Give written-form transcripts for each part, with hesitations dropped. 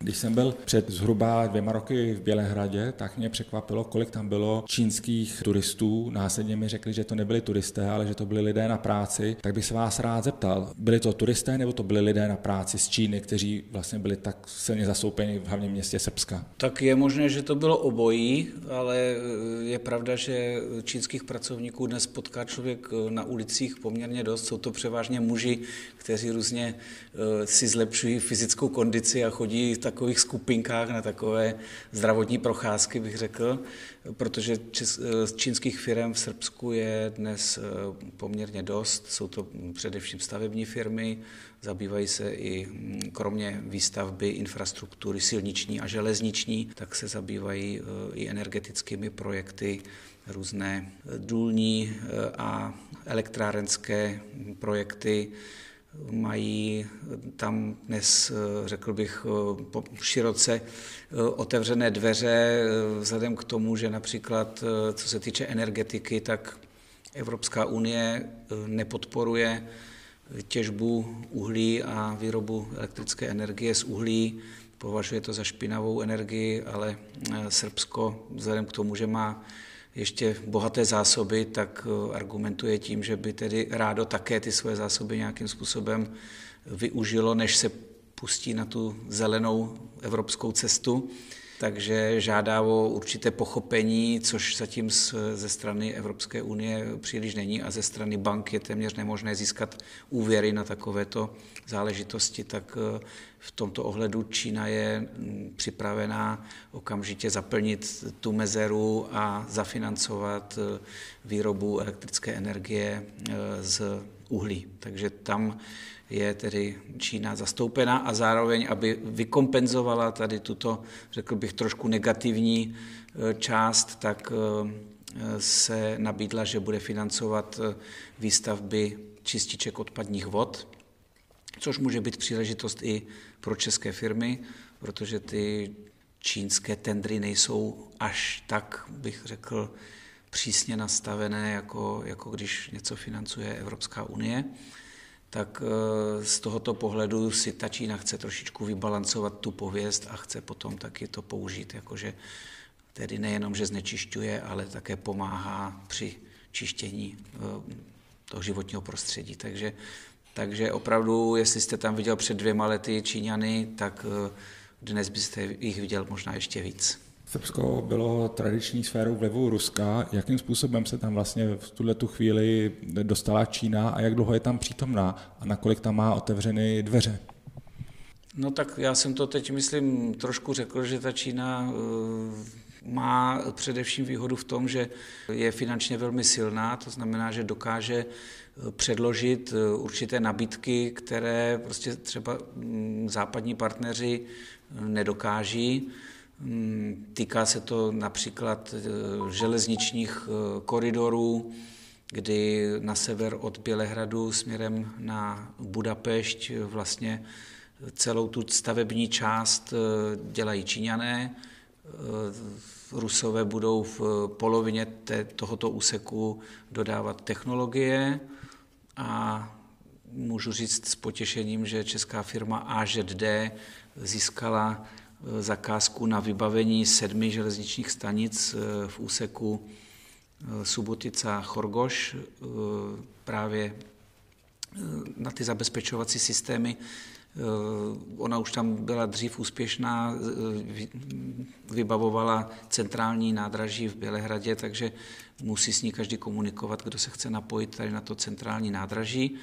Když jsem byl před zhruba 2 roky v Bělehradě, tak mě překvapilo, kolik tam bylo čínských turistů. Následně mi řekli, že to nebyli turisté, ale že to byli lidé na práci. Tak bych se vás rád zeptal, byli to turisté nebo to byli lidé na práci z Číny, kteří vlastně byli tak silně zastoupeni v hlavním městě Srbska? Tak je možné, že to bylo obojí, ale je pravda, že čínských pracovníků dnes potká člověk na ulicích poměrně dost. Jsou to převážně muži, kteří různě si zlepšují fyzickou kondici a chodí tak takových skupinkách na takové zdravotní procházky, bych řekl, protože čínských firm v Srbsku je dnes poměrně dost. Jsou to především stavební firmy, zabývají se i kromě výstavby infrastruktury silniční a železniční, tak se zabývají i energetickými projekty, různé důlní a elektrárenské projekty. Mají tam dnes, řekl bych, široce otevřené dveře vzhledem k tomu, že například co se týče energetiky, tak Evropská unie nepodporuje těžbu uhlí a výrobu elektrické energie z uhlí. Považuje to za špinavou energii, ale Srbsko vzhledem k tomu, že má ještě bohaté zásoby, tak argumentuje tím, že by tedy rádo také ty svoje zásoby nějakým způsobem využilo, než se pustí na tu zelenou evropskou cestu. Takže žádá o určité pochopení, což zatím ze strany Evropské unie příliš není a ze strany bank je téměř nemožné získat úvěry na takovéto záležitosti, tak v tomto ohledu Čína je připravená okamžitě zaplnit tu mezeru a zafinancovat výrobu elektrické energie z uhlí. Takže tam je tedy Čína zastoupená a zároveň, aby vykompenzovala tady tuto, řekl bych, trošku negativní část, tak se nabídla, že bude financovat výstavby čističek odpadních vod, což může být příležitost i pro české firmy, protože ty čínské tendry nejsou až tak, bych řekl, přísně nastavené, jako když něco financuje Evropská unie. Tak z tohoto pohledu si ta Čína chce trošičku vybalancovat tu pověst a chce potom taky to použít, jakože tedy nejenom, že znečišťuje, ale také pomáhá při čištění toho životního prostředí. Takže opravdu, jestli jste tam viděl před 2 lety Číňany, tak dnes byste jich viděl možná ještě víc. Srbsko bylo tradiční sférou vlivu Ruska. Jakým způsobem se tam vlastně v tuto chvíli dostala Čína a jak dlouho je tam přítomná a nakolik tam má otevřeny dveře? No tak já jsem to teď, myslím, trošku řekl, že ta Čína má především výhodu v tom, že je finančně velmi silná, to znamená, že dokáže předložit určité nabídky, které prostě třeba západní partneři nedokáží. Týká se to například železničních koridorů, kdy na sever od Bělehradu směrem na Budapešť vlastně celou tu stavební část dělají Číňané. Rusové budou v polovině tohoto úseku dodávat technologie a můžu říct s potěšením, že česká firma AŽD získala zakázku na vybavení 7 železničních stanic v úseku Subotica-Chorgoš právě na ty zabezpečovací systémy. Ona už tam byla dřív úspěšná, vybavovala centrální nádraží v Bělehradě, takže musí s ní každý komunikovat, kdo se chce napojit tady na to centrální nádraží.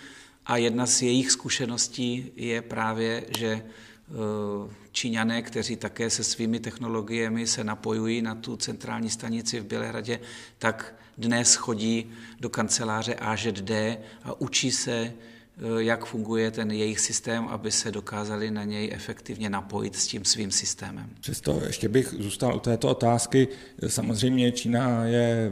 A jedna z jejich zkušeností je právě, že Číňané, kteří také se svými technologiemi se napojují na tu centrální stanici v Bělehradě, tak dnes chodí do kanceláře AŽD a učí se jak funguje ten jejich systém, aby se dokázali na něj efektivně napojit s tím svým systémem. Přesto ještě bych zůstal u této otázky. Samozřejmě Čína je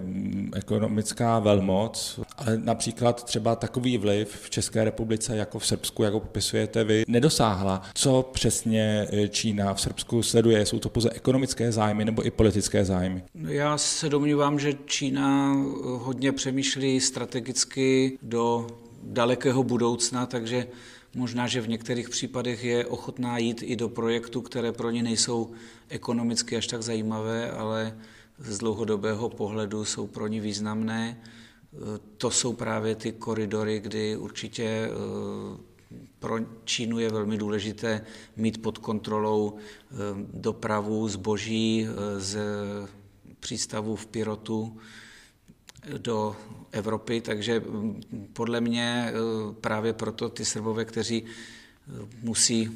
ekonomická velmoc, ale například třeba takový vliv v České republice jako v Srbsku, jako popisujete vy, nedosáhla. Co přesně Čína v Srbsku sleduje? Jsou to pouze ekonomické zájmy nebo i politické zájmy? Já se domnívám, že Čína hodně přemýšlí strategicky do dalekého budoucna, takže možná, že v některých případech je ochotná jít i do projektů, které pro ně nejsou ekonomicky až tak zajímavé, ale z dlouhodobého pohledu jsou pro ně významné. To jsou právě ty koridory, kdy určitě pro Čínu je velmi důležité mít pod kontrolou dopravu zboží z přístavu v Pirotu do Evropy, takže podle mě právě proto ty Srbové, kteří musí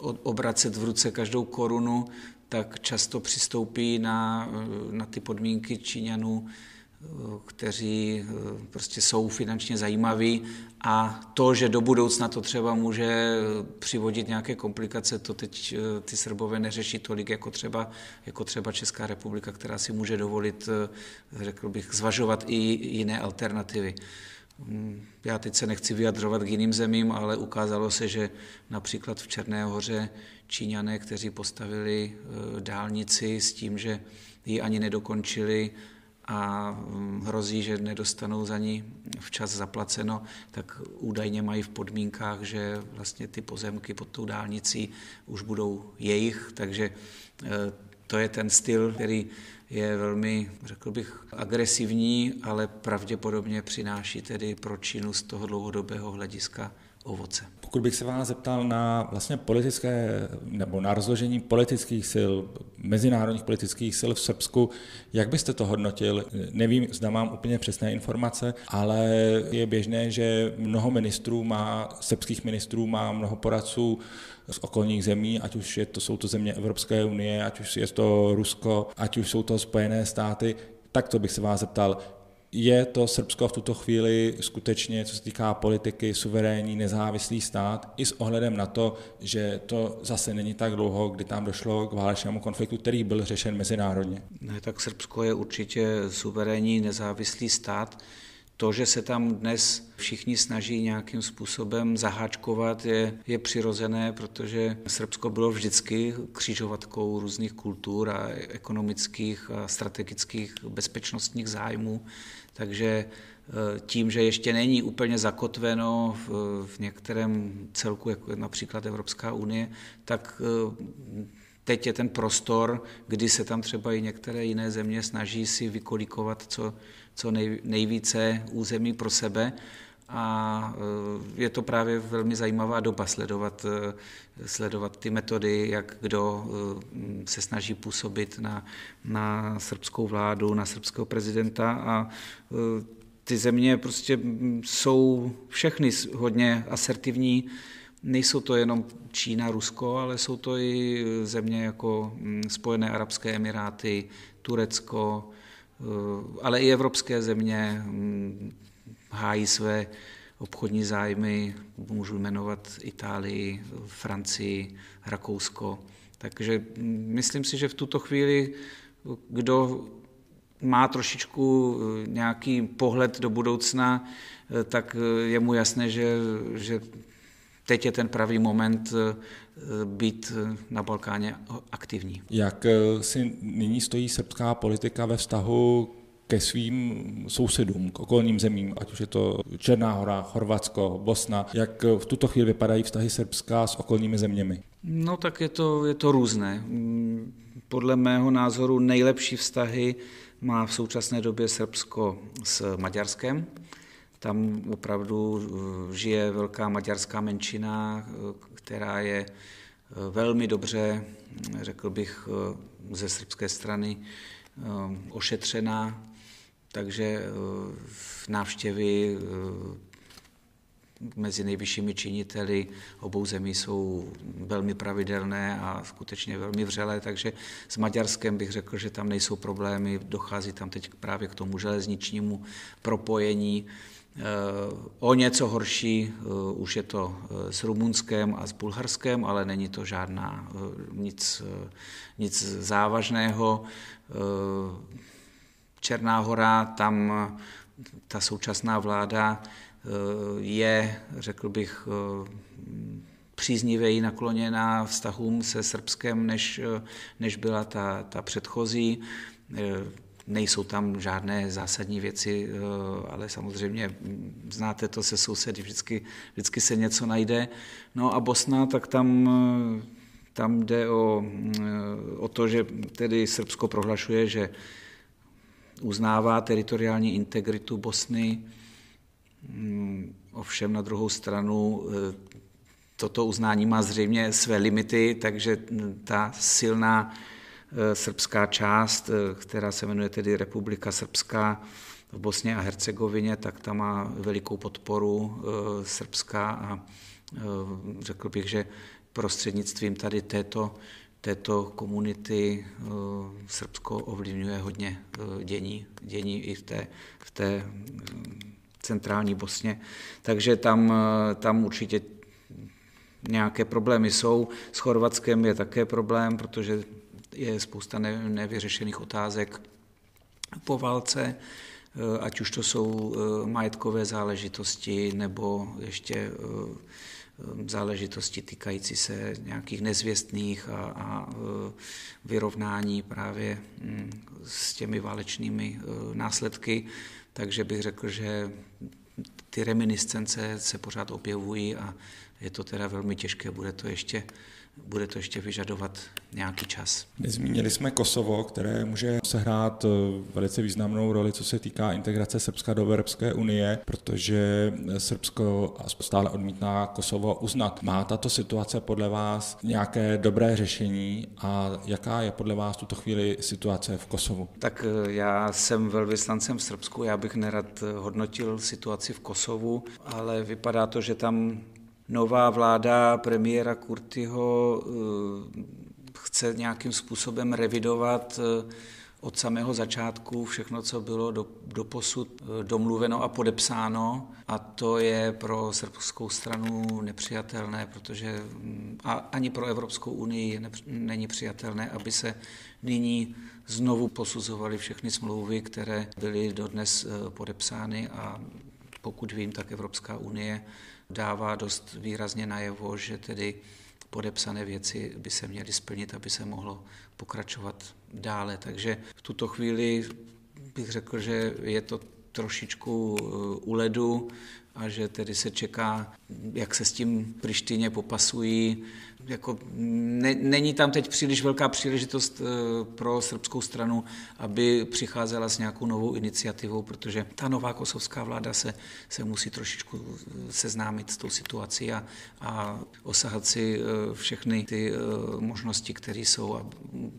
obracet v ruce každou korunu, tak často přistoupí na ty podmínky Číňanů, kteří prostě jsou finančně zajímaví, a to, že do budoucna to třeba může přivodit nějaké komplikace, to teď ty Srbové neřeší tolik jako třeba Česká republika, která si může dovolit, řekl bych, zvažovat i jiné alternativy. Já teď se nechci vyjadřovat k jiným zemím, ale ukázalo se, že například v Černé Hoře Číňané, kteří postavili dálnici s tím, že ji ani nedokončili, a hrozí, že nedostanou za ní včas zaplaceno, tak údajně mají v podmínkách, že vlastně ty pozemky pod tou dálnicí už budou jejich, takže to je ten styl, který je velmi, řekl bych, agresivní, ale pravděpodobně přináší tedy pro Čínu z toho dlouhodobého hlediska ovoce. Pokud bych se vás zeptal na vlastně politické nebo na rozložení politických sil, mezinárodních politických sil v Srbsku, jak byste to hodnotil? Nevím, zda mám úplně přesné informace, ale je běžné, že mnoho ministrů srbských ministrů má mnoho poradců z okolních zemí, ať už jsou to země Evropské unie, ať už je to Rusko, ať už jsou to Spojené státy. Tak to bych se vás zeptal. Je to Srbsko v tuto chvíli skutečně, co se týká politiky, suverénní, nezávislý stát, i s ohledem na to, že to zase není tak dlouho, kdy tam došlo k válečnému konfliktu, který byl řešen mezinárodně? Ne, tak Srbsko je určitě suverénní, nezávislý stát. To, že se tam dnes všichni snaží nějakým způsobem zaháčkovat, je přirozené, protože Srbsko bylo vždycky křižovatkou různých kultur a ekonomických a strategických bezpečnostních zájmů. Takže tím, že ještě není úplně zakotveno v některém celku, jako například Evropská unie, tak teď je ten prostor, kdy se tam třeba i některé jiné země snaží si vykolikovat co nejvíce území pro sebe, a je to právě velmi zajímavá doba sledovat ty metody, jak kdo se snaží působit na srbskou vládu, na srbského prezidenta, a ty země prostě jsou všechny hodně asertivní. Nejsou to jenom Čína, Rusko, ale jsou to i země jako Spojené arabské emiráty, Turecko, ale i evropské země hájí své obchodní zájmy, můžu jmenovat Itálii, Francii, Rakousko. Takže myslím si, že v tuto chvíli, kdo má trošičku nějaký pohled do budoucna, tak je mu jasné, že teď je ten pravý moment být na Balkáně aktivní. Jak si nyní stojí srbská politika ve vztahu ke svým sousedům, k okolním zemím, ať už je to Černá Hora, Chorvatsko, Bosna? Jak v tuto chvíli vypadají vztahy Srbska s okolními zeměmi? No tak je to různé. Podle mého názoru nejlepší vztahy má v současné době Srbsko s Maďarskem. Tam opravdu žije velká maďarská menšina, která je velmi dobře, řekl bych, ze srbské strany ošetřená, takže návštěvy mezi nejvyššími činiteli obou zemí jsou velmi pravidelné a skutečně velmi vřelé, takže s Maďarskem bych řekl, že tam nejsou problémy, dochází tam teď právě k tomu železničnímu propojení. O něco horší už je to s Rumunskem a s Bulharskem, ale není to žádná nic závažného. Černá Hora, tam ta současná vláda je, řekl bych, příznivěji nakloněná vztahům se Srbskem, než byla ta předchozí. Nejsou tam žádné zásadní věci, ale samozřejmě znáte to se sousedy, vždycky se něco najde. No a Bosna, tak tam jde o to, že tedy Srbsko prohlašuje, že uznává teritoriální integritu Bosny, ovšem na druhou stranu toto uznání má zřejmě své limity, takže ta silná srbská část, která se jmenuje tedy Republika srbská v Bosně a Hercegovině, tak ta má velikou podporu Srbska a řekl bych, že prostřednictvím tady této komunity Srbsko ovlivňuje hodně dění i v té centrální Bosně. Takže tam určitě nějaké problémy jsou. S Chorvatskem je také problém, protože je spousta nevyřešených otázek po válce, ať už to jsou majetkové záležitosti nebo ještě záležitosti týkající se nějakých nezvěstných a vyrovnání právě s těmi válečnými následky. Takže bych řekl, že ty reminiscence se pořád objevují a je to teda velmi těžké, bude to ještě vyžadovat nějaký čas. Zmínili jsme Kosovo, které může sehrát velice významnou roli, co se týká integrace Srbska do Evropské unie, protože Srbsko stále odmítá Kosovo uznat. Má tato situace podle vás nějaké dobré řešení a jaká je podle vás tuto chvíli situace v Kosovu? Tak já jsem velvyslancem v Srbsku, já bych nerad hodnotil situaci v Kosovu, ale vypadá to, že tam nová vláda premiéra Kurtiho chce nějakým způsobem revidovat od samého začátku všechno, co bylo doposud domluveno a podepsáno. A to je pro srbskou stranu nepřijatelné, protože a ani pro Evropskou unii není přijatelné, aby se nyní znovu posuzovaly všechny smlouvy, které byly dodnes podepsány, a pokud vím, tak Evropská unie dává dost výrazně najevo, že tedy podepsané věci by se měly splnit, aby se mohlo pokračovat dále. Takže v tuto chvíli bych řekl, že je to trošičku u ledu a že tedy se čeká, jak se s tím Prištině popasují. Není tam teď příliš velká příležitost pro srbskou stranu, aby přicházela s nějakou novou iniciativou, protože ta nová kosovská vláda se musí trošičku seznámit s tou situací a osahat si všechny ty možnosti, které jsou, a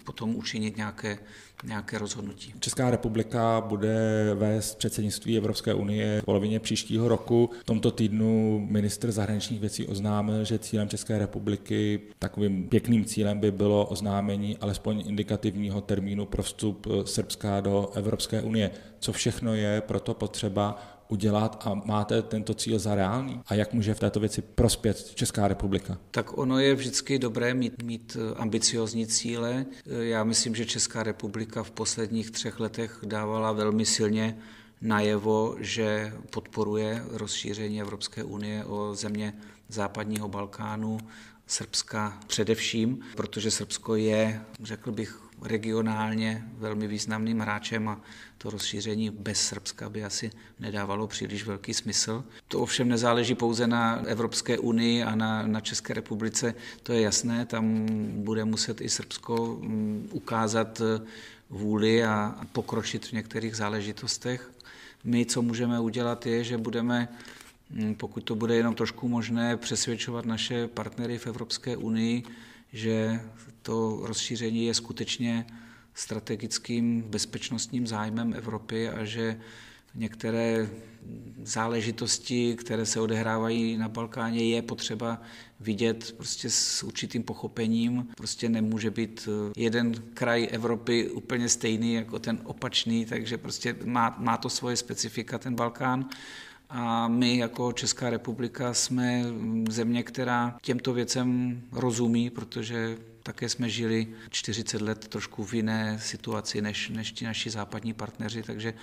potom učinit nějaké rozhodnutí. Česká republika bude vést předsednictví Evropské unie v polovině příštího roku. V tomto týdnu ministr zahraničních věcí oznámil, že cílem České republiky, takovým pěkným cílem, by bylo oznámení alespoň indikativního termínu pro vstup Srbska do Evropské unie. Co všechno je proto potřeba udělat a máte tento cíl za reálný? A jak může v této věci prospět Česká republika? Tak ono je vždycky dobré mít ambiciozní cíle. Já myslím, že Česká republika v posledních 3 letech dávala velmi silně najevo, že podporuje rozšíření Evropské unie o země západního Balkánu, Srbska především, protože Srbsko je, řekl bych, regionálně velmi významným hráčem a to rozšíření bez Srbska by asi nedávalo příliš velký smysl. To ovšem nezáleží pouze na Evropské unii a na České republice, to je jasné, tam bude muset i Srbsko ukázat vůli a pokročit v některých záležitostech. My, co můžeme udělat, je, že budeme, pokud to bude jenom trošku možné, přesvědčovat naše partnery v Evropské unii, že to rozšíření je skutečně strategickým bezpečnostním zájmem Evropy a že některé záležitosti, které se odehrávají na Balkáně, je potřeba vidět prostě s určitým pochopením. Prostě nemůže být jeden kraj Evropy úplně stejný jako ten opačný, takže prostě má to svoje specifika ten Balkán. A my jako Česká republika jsme země, která těmto věcem rozumí, protože také jsme žili 40 let trošku v jiné situaci než ti naši západní partneři, takže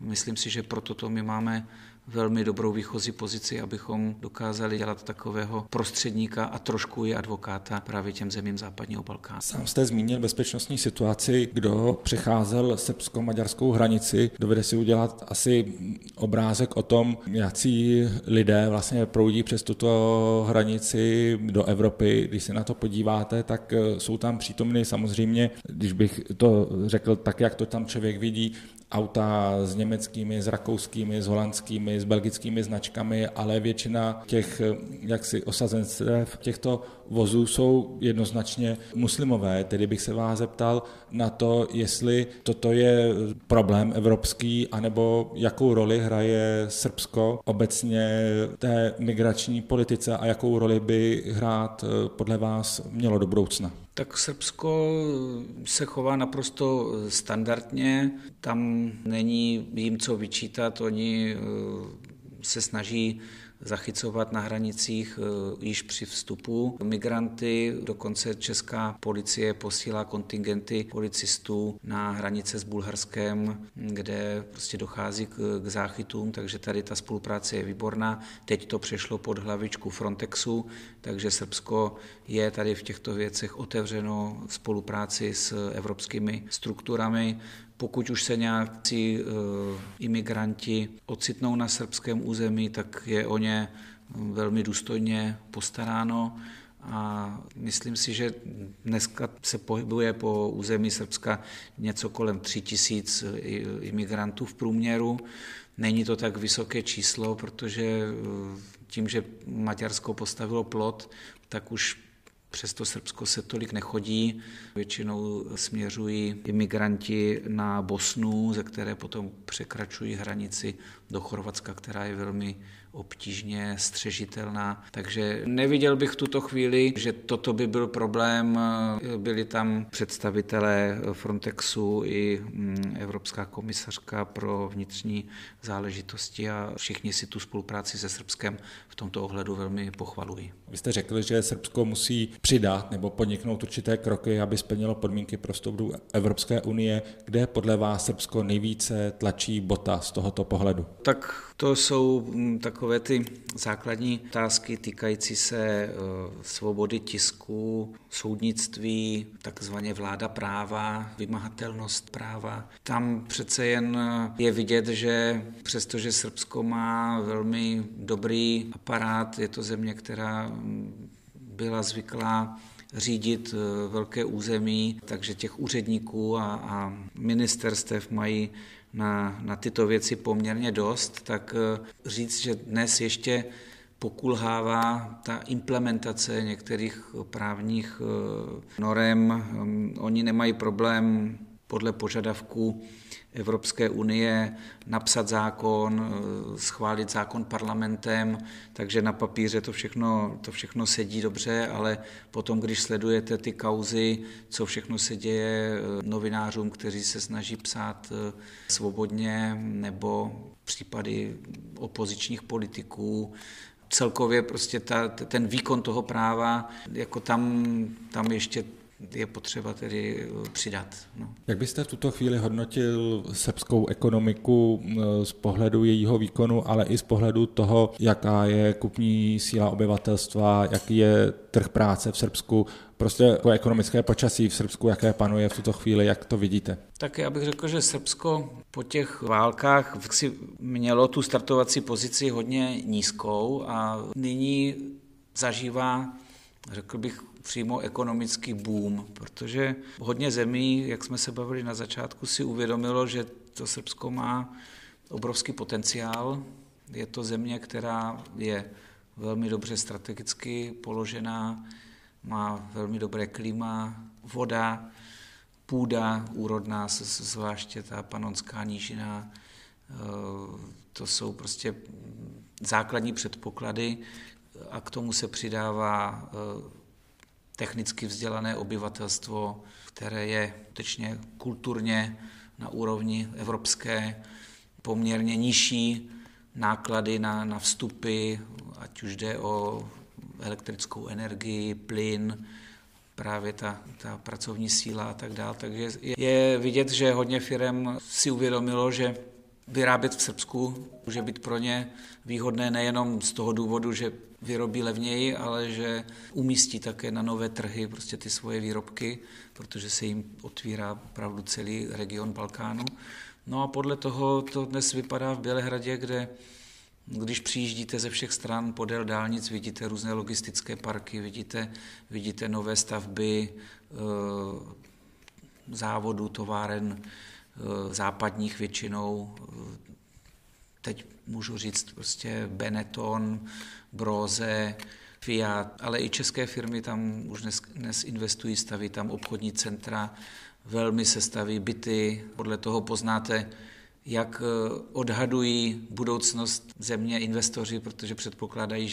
myslím si, že proto to my máme velmi dobrou výchozí pozici, abychom dokázali dělat takového prostředníka a trošku i advokáta právě těm zemím západního Balkánu. Sám jste zmínil bezpečnostní situaci, kdo přecházel srbsko-maďarskou hranici, dovede si udělat asi obrázek o tom, jaký lidé vlastně proudí přes tuto hranici do Evropy. Když se na to podíváte, tak jsou tam přítomny samozřejmě, když bych to řekl tak, jak to tam člověk vidí, auta s německými, s rakouskými, s holandskými, s belgickými značkami, ale většina těch jaksi osazenstev těchto vozů jsou jednoznačně muslimové. Tedy bych se vás zeptal na to, jestli toto je problém evropský, anebo jakou roli hraje Srbsko obecně té migrační politice a jakou roli by hrát podle vás mělo do budoucna. Tak Srbsko se chová naprosto standardně, tam není jim co vyčítat, oni se snaží zachycovat na hranicích již při vstupu migranty. Dokonce česká policie posílá kontingenty policistů na hranice s Bulharskem, kde prostě dochází k záchytům, takže tady ta spolupráce je výborná. Teď to přešlo pod hlavičku Frontexu, takže Srbsko je tady v těchto věcech otevřeno v spolupráci s evropskými strukturami. Pokud už se nějací imigranti ocitnou na srbském území, tak je o ně velmi důstojně postaráno a myslím si, že dneska se pohybuje po území Srbska něco kolem 3 000 imigrantů v průměru. Není to tak vysoké číslo, protože tím, že Maďarsko postavilo plot, tak už přesto Srbsko se tolik nechodí, většinou směřují imigranti na Bosnu, ze které potom překračují hranici do Chorvatska, která je velmi obtížně střežitelná. Takže neviděl bych v tuto chvíli, že toto by byl problém. Byli tam představitelé Frontexu i Evropská komisařka pro vnitřní záležitosti a všichni si tu spolupráci se Srbskem v tomto ohledu velmi pochvalují. Vy jste řekli, že Srbsko musí přidat nebo podniknout určité kroky, aby splnilo podmínky pro vstup do Evropské unie. Kde podle vás Srbsko nejvíce tlačí bota z tohoto pohledu? Tak to jsou takové ty základní otázky týkající se svobody tisku, soudnictví, takzvaně vláda práva, vymahatelnost práva. Tam přece jen je vidět, že přestože Srbsko má velmi dobrý aparát, je to země, která byla zvyklá řídit velké území, takže těch úředníků a ministerstev mají na tyto věci poměrně dost, tak říct, že dnes ještě pokulhává ta implementace některých právních norem. Oni nemají problém podle požadavků Evropské unie napsat zákon, schválit zákon parlamentem, takže na papíře to všechno sedí dobře, ale potom, když sledujete ty kauzy, co všechno se děje novinářům, kteří se snaží psát svobodně, nebo případy opozičních politiků, celkově prostě ten výkon toho práva, jako tam ještě je potřeba tedy přidat. No. Jak byste v tuto chvíli hodnotil srbskou ekonomiku z pohledu jejího výkonu, ale i z pohledu toho, jaká je kupní síla obyvatelstva, jaký je trh práce v Srbsku, prostě ekonomické počasí v Srbsku, jaké panuje v tuto chvíli, jak to vidíte? Tak já bych řekl, že Srbsko po těch válkách si mělo tu startovací pozici hodně nízkou a nyní zažívá, řekl bych, přímo ekonomický boom, protože hodně zemí, jak jsme se bavili na začátku, si uvědomilo, že to Srbsko má obrovský potenciál. Je to země, která je velmi dobře strategicky položená, má velmi dobré klima, voda, půda úrodná, zvláště ta panonská nížina, To jsou prostě základní předpoklady a k tomu se přidává technicky vzdělané obyvatelstvo, které je skutečně kulturně na úrovni evropské, poměrně nižší náklady na vstupy, ať už jde o elektrickou energii, plyn, právě ta pracovní síla a tak dále. Takže je vidět, že hodně firem si uvědomilo, že vyrábět v Srbsku může být pro ně výhodné nejenom z toho důvodu, že vyrobí levněji, ale že umístí také na nové trhy prostě ty svoje výrobky, protože se jim otvírá opravdu celý region Balkánu. No a podle toho to dnes vypadá v Bělehradě, kde když přijíždíte ze všech stran podél dálnic, vidíte různé logistické parky, vidíte nové stavby závodů, továren, západních většinou. Teď můžu říct prostě Benetton, Broze, Fiat, ale i české firmy tam už dnes investují, staví tam obchodní centra, velmi se staví byty. Podle toho poznáte, jak odhadují budoucnost země investoři, protože předpokládají,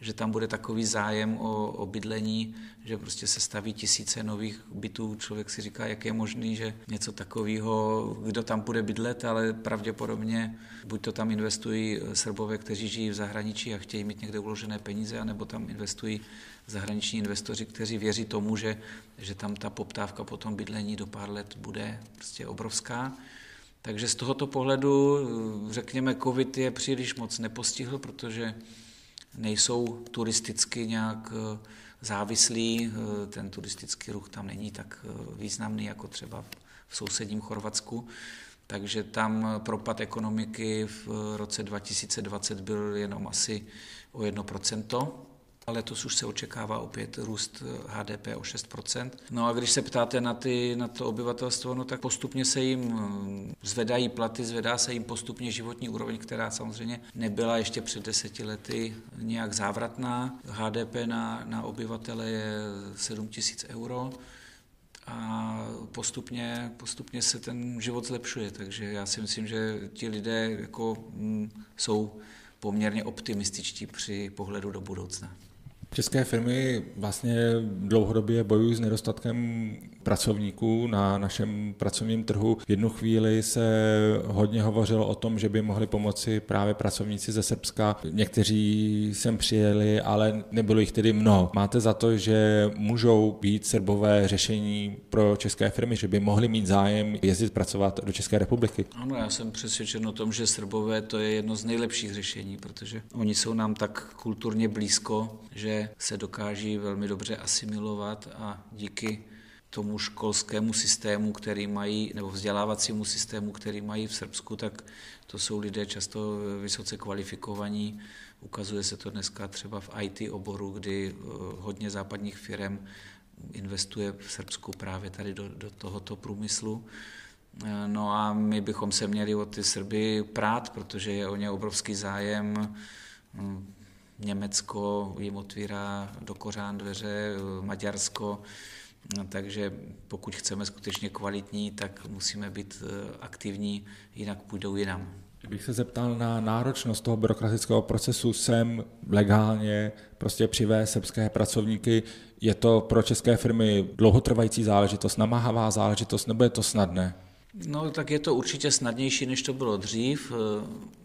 že tam bude takový zájem o bydlení, že prostě se staví tisíce nových bytů. Člověk si říká, jak je možný, že něco takového, kdo tam bude bydlet, ale pravděpodobně buď to tam investují Srbové, kteří žijí v zahraničí a chtějí mít někde uložené peníze, anebo tam investují zahraniční investoři, kteří věří tomu, že tam ta poptávka po tom bydlení do pár let bude prostě obrovská. Takže z tohoto pohledu, řekněme, covid je příliš moc nepostihl, protože nejsou turisticky nějak závislí, ten turistický ruch tam není tak významný jako třeba v sousedním Chorvatsku, takže tam propad ekonomiky v roce 2020 byl jenom asi o 1%. A letos už se očekává opět růst HDP o 6%. No a když se ptáte na to obyvatelstvo, no tak postupně se jim zvedají platy, zvedá se jim postupně životní úroveň, která samozřejmě nebyla ještě před 10 lety nějak závratná. HDP na obyvatele je 7 000 euro a postupně se ten život zlepšuje. Takže já si myslím, že ti lidé jako jsou poměrně optimističtí při pohledu do budoucna. České firmy vlastně dlouhodobě bojují s nedostatkem pracovníků na našem pracovním trhu. Jednu chvíli se hodně hovořilo o tom, že by mohli pomoci právě pracovníci ze Srbska. Někteří sem přijeli, ale nebylo jich tedy mnoho. Máte za to, že můžou být Srbové řešení pro české firmy, že by mohli mít zájem jezdit pracovat do České republiky? Ano, já jsem přesvědčen o tom, že Srbové to je jedno z nejlepších řešení, protože oni jsou nám tak kulturně blízko, že se dokáží velmi dobře asimilovat a díky tomu školskému systému, který mají, nebo vzdělávacímu systému, který mají v Srbsku, tak to jsou lidé často vysoce kvalifikovaní. Ukazuje se to dneska třeba v IT oboru, kdy hodně západních firem investuje v Srbsku právě tady do tohoto průmyslu. No a my bychom se měli o ty Srby prát, protože je o ně obrovský zájem. Německo jim otvírá do kořán dveře, Maďarsko, takže pokud chceme skutečně kvalitní, tak musíme být aktivní, jinak půjdou jinam. Kdybych se zeptal na náročnost toho byrokratického procesu, sem legálně prostě přivést srbské pracovníky, je to pro české firmy dlouhotrvající záležitost, namáhavá záležitost, nebo je to snadné? No tak je to určitě snadnější, než to bylo dřív.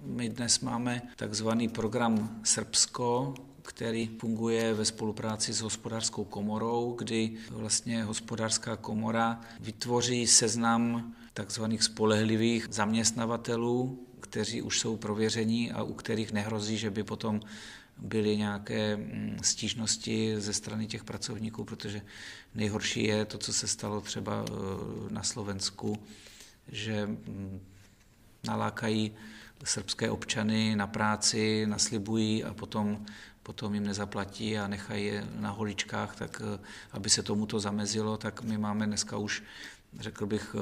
My dnes máme takzvaný program Srbsko, který funguje ve spolupráci s hospodářskou komorou, kdy vlastně hospodářská komora vytvoří seznam takzvaných spolehlivých zaměstnavatelů, kteří už jsou prověření a u kterých nehrozí, že by potom byly nějaké stížnosti ze strany těch pracovníků, protože nejhorší je to, co se stalo třeba na Slovensku, že nalákají srbské občany na práci, naslibují a potom jim nezaplatí a nechají je na holičkách, tak aby se tomuto zamezilo, tak my máme dneska už, řekl bych,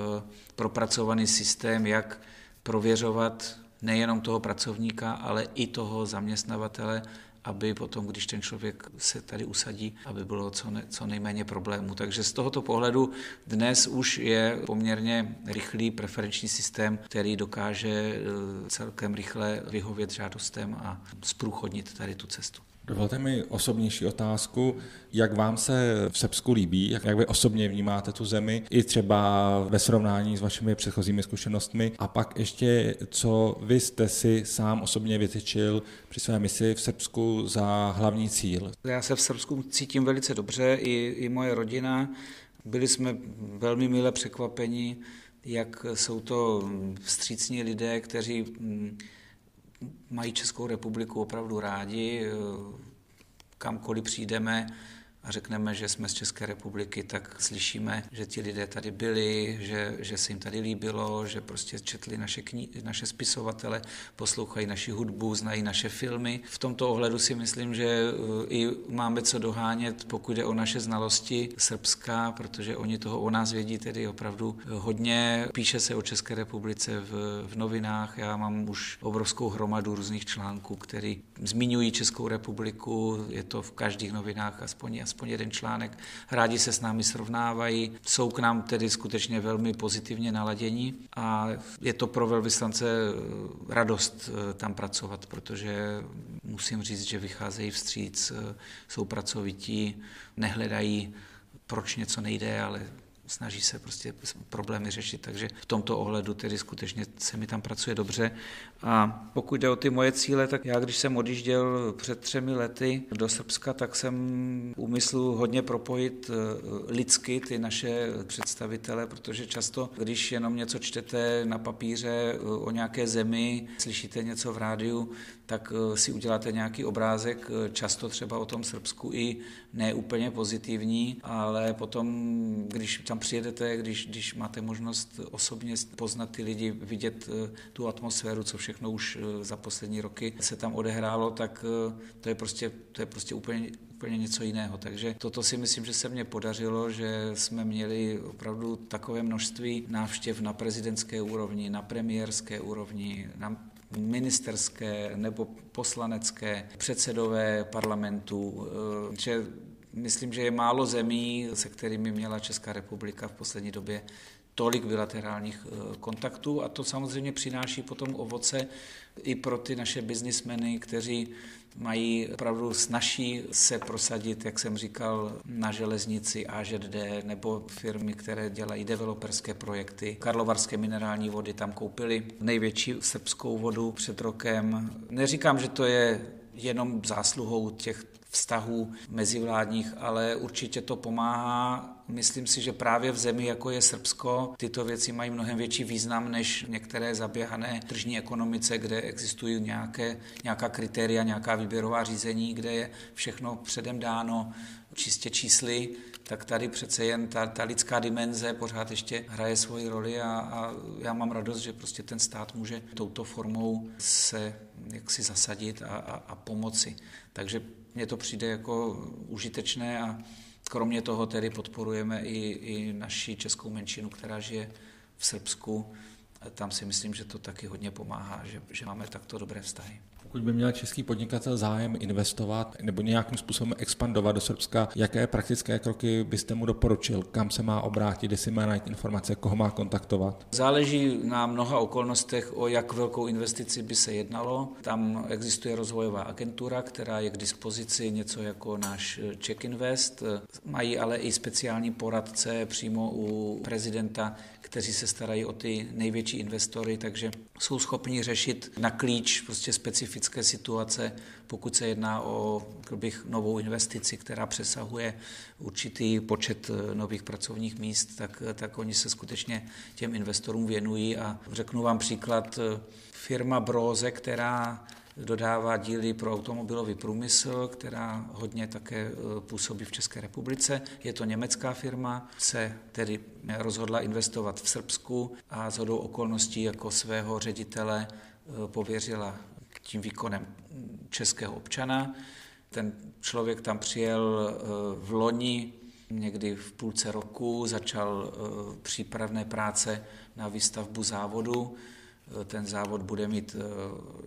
propracovaný systém, jak prověřovat nejenom toho pracovníka, ale i toho zaměstnavatele, aby potom, když ten člověk se tady usadí, aby bylo co nejméně problémů. Takže z tohoto pohledu dnes už je poměrně rychlý preferenční systém, který dokáže celkem rychle vyhovět žádostem a zprůchodnit tady tu cestu. Dovolte mi osobnější otázku, jak vám se v Srbsku líbí, jak vy osobně vnímáte tu zemi, i třeba ve srovnání s vašimi předchozími zkušenostmi, a pak ještě, co vy jste si sám osobně vytyčil při své misi v Srbsku za hlavní cíl. Já se v Srbsku cítím velice dobře, i moje rodina. Byli jsme velmi mile překvapeni, jak jsou to vstřícní lidé, kteří mají Českou republiku opravdu rádi. Kamkoliv přijdeme a řekneme, že jsme z České republiky, tak slyšíme, že ti lidé tady byli, že se jim tady líbilo, že prostě četli naše spisovatele, poslouchají naši hudbu, znají naše filmy. V tomto ohledu si myslím, že i máme co dohánět, pokud jde o naše znalosti Srbska, protože oni toho o nás vědí tedy opravdu hodně. Píše se o České republice v novinách, já mám už obrovskou hromadu různých článků, které zmiňují Českou republiku, je to v každých novinách aspoň jeden článek, rádi se s námi srovnávají, jsou k nám tedy skutečně velmi pozitivně naladění a je to pro velvyslance radost tam pracovat, protože musím říct, že vycházejí vstříc, jsou pracovití, nehledají, proč něco nejde, ale snaží se prostě problémy řešit, takže v tomto ohledu tedy skutečně se mi tam pracuje dobře. A pokud jde o ty moje cíle, tak já, když jsem odjížděl před 3 lety do Srbska, tak jsem úmyslu hodně propojit lidsky ty naše představitele, protože často, když jenom něco čtete na papíře o nějaké zemi, slyšíte něco v rádiu, tak si uděláte nějaký obrázek, často třeba o tom Srbsku i ne úplně pozitivní, ale potom, když tam přijedete, když máte možnost osobně poznat ty lidi, vidět tu atmosféru, co všechno už za poslední roky se tam odehrálo, tak to je prostě úplně něco jiného. Takže toto si myslím, že se mně podařilo, že jsme měli opravdu takové množství návštěv na prezidentské úrovni, na premiérské úrovni, na ministerské nebo poslanecké, předsedové parlamentu, že myslím, že je málo zemí, se kterými měla Česká republika v poslední době tolik bilaterálních kontaktů, a to samozřejmě přináší potom ovoce i pro ty naše biznismeny, kteří mají opravdu snaží se prosadit, jak jsem říkal, na železnici AŽD, nebo firmy, které dělají developerské projekty. Karlovarské minerální vody tam koupili největší srbskou vodu před rokem. Neříkám, že to je jenom zásluhou těch vztahů mezivládních, ale určitě to pomáhá. Myslím si, že právě v zemi, jako je Srbsko, tyto věci mají mnohem větší význam než některé zaběhané tržní ekonomice, kde existují nějaká kritéria, nějaká výběrová řízení, kde je všechno předem dáno čistě čísly, tak tady přece jen ta lidská dimenze pořád ještě hraje svoji roli a já mám radost, že prostě ten stát může touto formou se jaksi zasadit a pomoci. Takže mně to přijde jako užitečné a kromě toho tedy podporujeme i naši českou menšinu, která žije v Srbsku. Tam si myslím, že to taky hodně pomáhá, že máme takto dobré vztahy. Pokud by měl český podnikatel zájem investovat nebo nějakým způsobem expandovat do Srbska, jaké praktické kroky byste mu doporučil? Kam se má obrátit, jestli má najít informace, koho má kontaktovat? Záleží na mnoha okolnostech, o jak velkou investici by se jednalo. Tam existuje rozvojová agentura, která je k dispozici něco jako náš Czech Invest. Mají ale i speciální poradce přímo u prezidenta, kteří se starají o ty největší investory, takže jsou schopni řešit na klíč prostě specifické situace, pokud se jedná o novou investici, která přesahuje určitý počet nových pracovních míst, tak oni se skutečně těm investorům věnují. A řeknu vám příklad, firma Broze, která dodává díly pro automobilový průmysl, která hodně také působí v České republice. Je to německá firma, se tedy rozhodla investovat v Srbsku a shodou okolností jako svého ředitele pověřila tím výkonem českého občana. Ten člověk tam přijel v loni, někdy v půlce roku, začal přípravné práce na výstavbu závodu. ten závod bude mít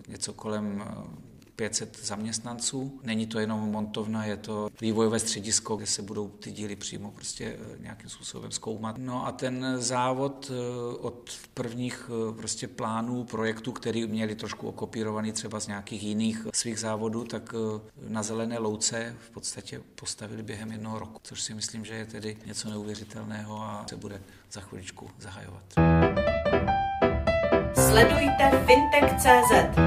něco kolem 500 zaměstnanců. Není to jenom montovna, je to vývojové středisko, kde se budou ty díly přímo prostě nějakým způsobem zkoumat. No a ten závod od prvních prostě plánů, projektů, který měli trošku okopírovaný třeba z nějakých jiných svých závodů, tak na zelené louce v podstatě postavili během jednoho roku, což si myslím, že je tedy něco neuvěřitelného a se bude za chviličku zahajovat. Sledujte fintech.cz.